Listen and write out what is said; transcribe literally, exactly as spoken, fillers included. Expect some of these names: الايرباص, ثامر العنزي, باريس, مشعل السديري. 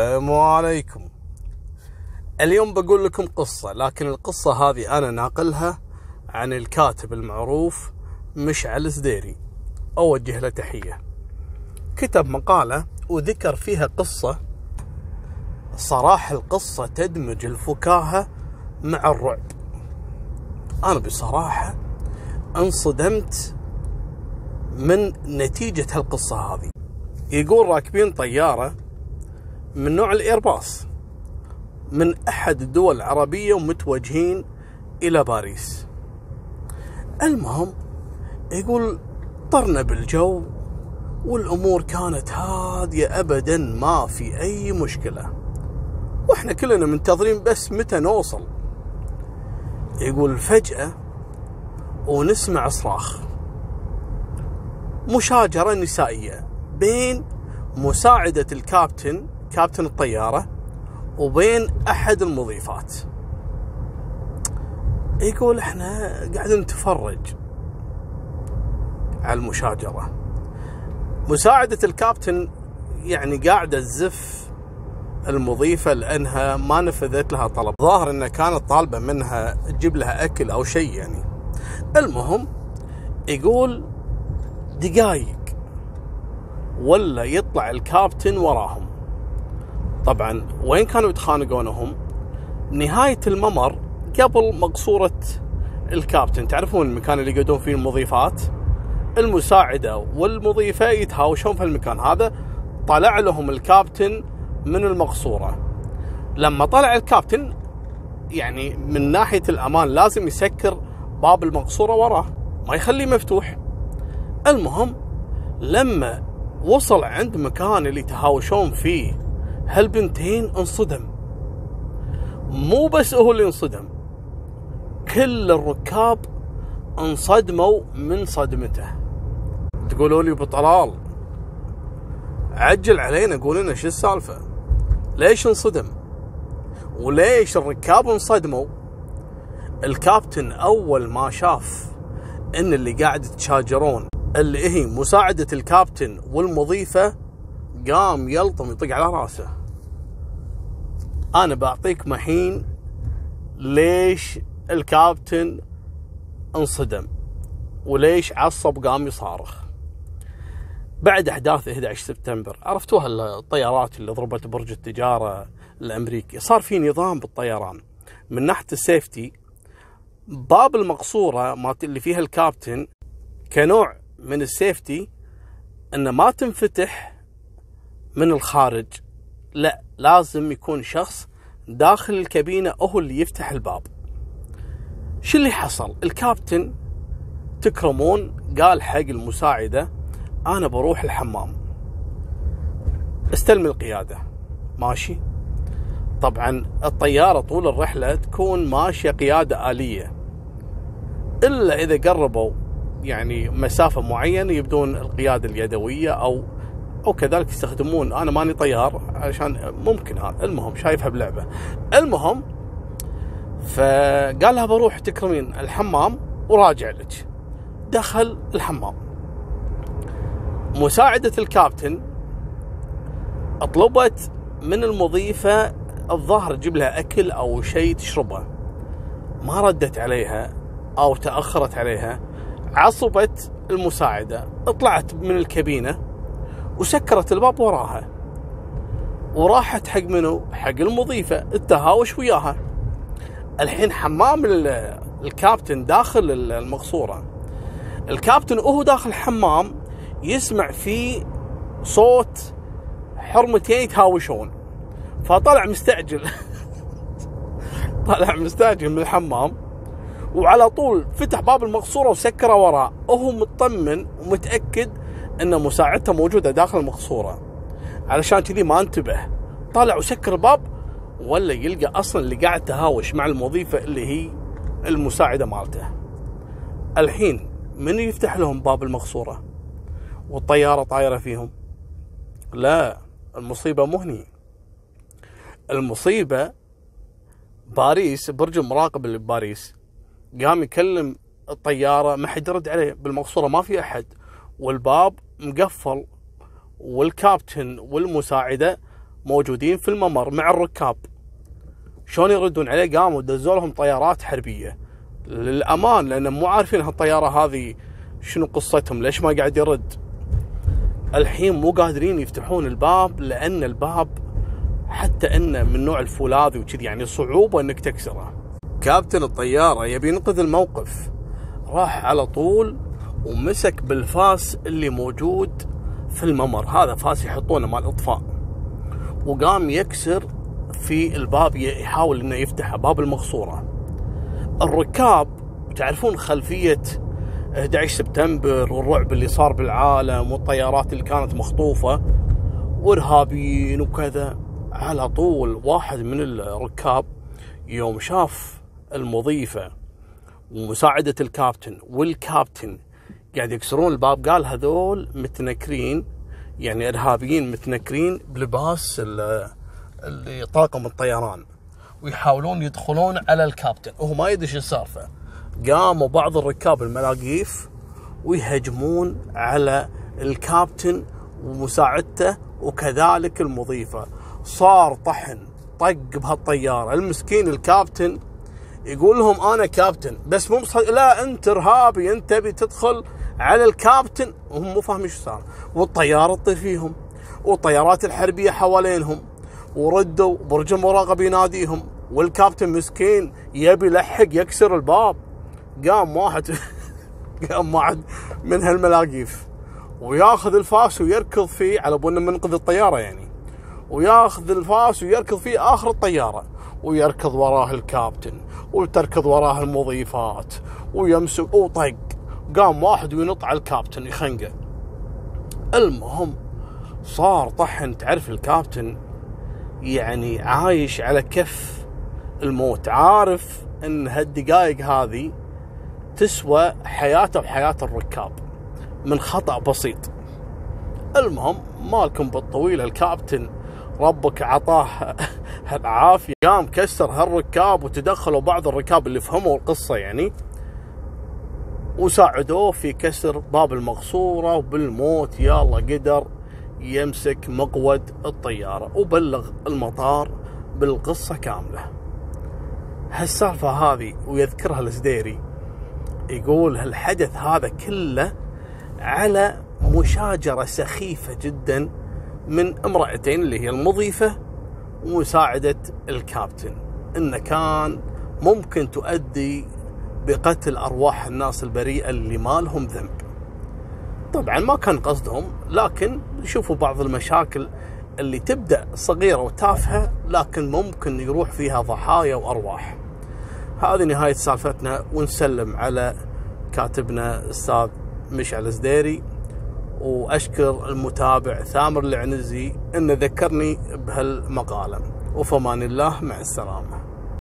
السلام عليكم. اليوم بقول لكم قصة، لكن القصة هذه أنا ناقلها عن الكاتب المعروف مشعل السديري، أوجه له تحية. كتب مقالة وذكر فيها قصة، صراحة القصة تدمج الفكاهة مع الرعب. أنا بصراحة انصدمت من نتيجة هالقصة هذه. يقول راكبين طيارة من نوع الايرباص من أحد الدول العربية ومتوجهين إلى باريس. المهم يقول طرنا بالجو والأمور كانت هادية أبدا، ما في أي مشكلة، وإحنا كلنا منتظرين بس متى نوصل. يقول فجأة ونسمع صراخ مشاجرة نسائية بين مساعدة الكابتن كابتن الطيارة وبين أحد المضيفات. يقول احنا قاعدين نتفرج على المشاجرة، مساعدة الكابتن يعني قاعدة تزف المضيفة لأنها ما نفذت لها طلب، ظاهر أنها كانت طالبة منها تجيب لها أكل أو شيء يعني. المهم يقول دقايق ولا يطلع الكابتن وراهم، طبعا وين كانوا يتخانقون هم؟ نهاية الممر قبل مقصورة الكابتن، تعرفون المكان اللي يقعدون فيه المضيفات، المساعدة والمضيفة يتهاوشون في المكان هذا. طلع لهم الكابتن من المقصورة، لما طلع الكابتن يعني من ناحية الأمان لازم يسكر باب المقصورة وراه، ما يخليه مفتوح. المهم لما وصل عند مكان اللي تهاوشون فيه هالبنتين انصدم، مو بس هو اللي انصدم، كل الركاب انصدموا من صدمته. تقولوا لي بطلال عجل علينا، قول لنا شو السالفه، ليش انصدم وليش الركاب انصدموا؟ الكابتن اول ما شاف ان اللي قاعد تشاجرون اللي هي مساعدة الكابتن والمضيفة قام يلطم يطق على راسه. أنا بعطيك محين ليش الكابتن انصدم وليش عصب قام يصارخ. بعد أحداث أحد عشر سبتمبر، عرفتوها الطيارات اللي ضربت برج التجارة الأمريكي، صار في نظام بالطيران من ناحية السيفتي. باب المقصورة ما اللي فيها الكابتن كنوع من السيفتي انه ما تنفتح من الخارج، لا لازم يكون شخص داخل الكابينة هو اللي يفتح الباب. شو اللي حصل؟ الكابتن تكرمون قال حق المساعدة انا بروح الحمام، استلم القيادة ماشي. طبعا الطيارة طول الرحلة تكون ماشية قيادة آلية، الا اذا قربوا يعني مسافة معينة يبدون القيادة اليدوية أو أو كذلك يستخدمون، أنا ماني طيار علشان ممكن هذا. المهم شايفها بلعبة. المهم فقالها بروح تكرمين الحمام وراجع لك. دخل الحمام، مساعدة الكابتن أطلبت من المضيفة الظاهر تجيب لها أكل أو شيء تشربه، ما ردت عليها أو تأخرت عليها، عصبت المساعدة، طلعت من الكابينة وسكرت الباب وراها وراحت حق منو؟ حق المضيفة التهاوش وياها. الحين حمام الكابتن داخل المقصورة، الكابتن وهو داخل حمام يسمع فيه صوت حرمتين يتهاوشون، فطلع مستعجل طلع مستعجل من الحمام وعلى طول فتح باب المقصورة وسكره وراه، وهو مطمن ومتأكد أن مساعدته موجودة داخل المقصورة، علشان كذي ما انتبه، طالع وسكر الباب ولا يلقى أصلا اللي قاعد تهاوش مع المضيفة اللي هي المساعدة مالته. الحين من يفتح لهم باب المقصورة والطيارة طايرة فيهم؟ لا، المصيبة مو هني، المصيبة باريس، برج المراقب اللي بباريس قام يكلم الطيارة ما حد يرد عليه، بالمقصورة ما في أحد والباب مقفل والكابتن والمساعدة موجودين في الممر مع الركاب. شلون يردون عليه؟ قاموا دزوا لهم طيارات حربيه للامان، لان مو عارفين هالطياره هذه شنو قصتهم، ليش ما قاعد يرد. الحين مو قادرين يفتحون الباب، لان الباب حتى انه من نوع الفولاذي وكذي، يعني صعوبه انك تكسره. كابتن الطياره يبي ينقذ الموقف، راح على طول ومسك بالفاس اللي موجود في الممر، هذا فاس يحطونه مع الاطفاء، وقام يكسر في الباب، يحاول انه يفتح باب المقصوره. الركاب تعرفون خلفيه احد عشر سبتمبر والرعب اللي صار بالعالم والطيارات اللي كانت مخطوفه وارهابيين وكذا، على طول واحد من الركاب يوم شاف المضيفه ومساعده الكابتن والكابتن قاعد يكسرون الباب، قال هذول متنكرين، يعني ارهابيين متنكرين بلباس اللي طاقم الطيران ويحاولون يدخلون على الكابتن وهو ما يدري شو السالفه. قاموا بعض الركاب الملاقيف ويهجمون على الكابتن ومساعدته وكذلك المضيفه، صار طحن طق بهالطياره. المسكين الكابتن يقول لهم انا كابتن، بس مو مصح... لا انت ارهابي، انت تبي تدخل على الكابتن، وهم مو فاهمين شو صار. والطياره تطير فيهم والطيارات الحربيه حوالينهم، وردوا برج المراقبه يناديهم، والكابتن مسكين يبي يلحق يكسر الباب. قام واحد قام واحد من هالملاقيف وياخذ الفاس ويركض فيه على بنا منقذ الطياره يعني، وياخذ الفاس ويركض فيه اخر الطياره، ويركض وراه الكابتن وتركض وراه المضيفات ويمسك وطق. قام واحد وينط على الكابتن يخنقه. المهم صار طحن، تعرف الكابتن يعني عايش على كف الموت، عارف ان هالدقائق هذه تسوى حياته وحياة الركاب من خطأ بسيط. المهم مالكم بالطويل، الكابتن ربك عطاه العافية، قام كسر هالركاب وتدخلوا بعض الركاب اللي فهموا القصة يعني، وساعدوه في كسر باب المقصورة، وبالموت يلا قدر يمسك مقود الطيارة وبلغ المطار بالقصة كاملة. هالسالفة هذه ويذكرها السديري، يقول هالحدث هذا كله على مشاجرة سخيفة جدا من امرأتين اللي هي المضيفة ومساعدة الكابتن، إن كان ممكن تؤدي بقتل أرواح الناس البريئة اللي ما لهم ذنب. طبعا ما كان قصدهم، لكن شوفوا بعض المشاكل اللي تبدأ صغيرة وتافهة لكن ممكن يروح فيها ضحايا وأرواح. هذه نهاية سالفتنا، ونسلم على كاتبنا أستاذ مشعل السديري، وأشكر المتابع ثامر العنزي أنه ذكرني بهالمقالة. وفمان الله، مع السلامة.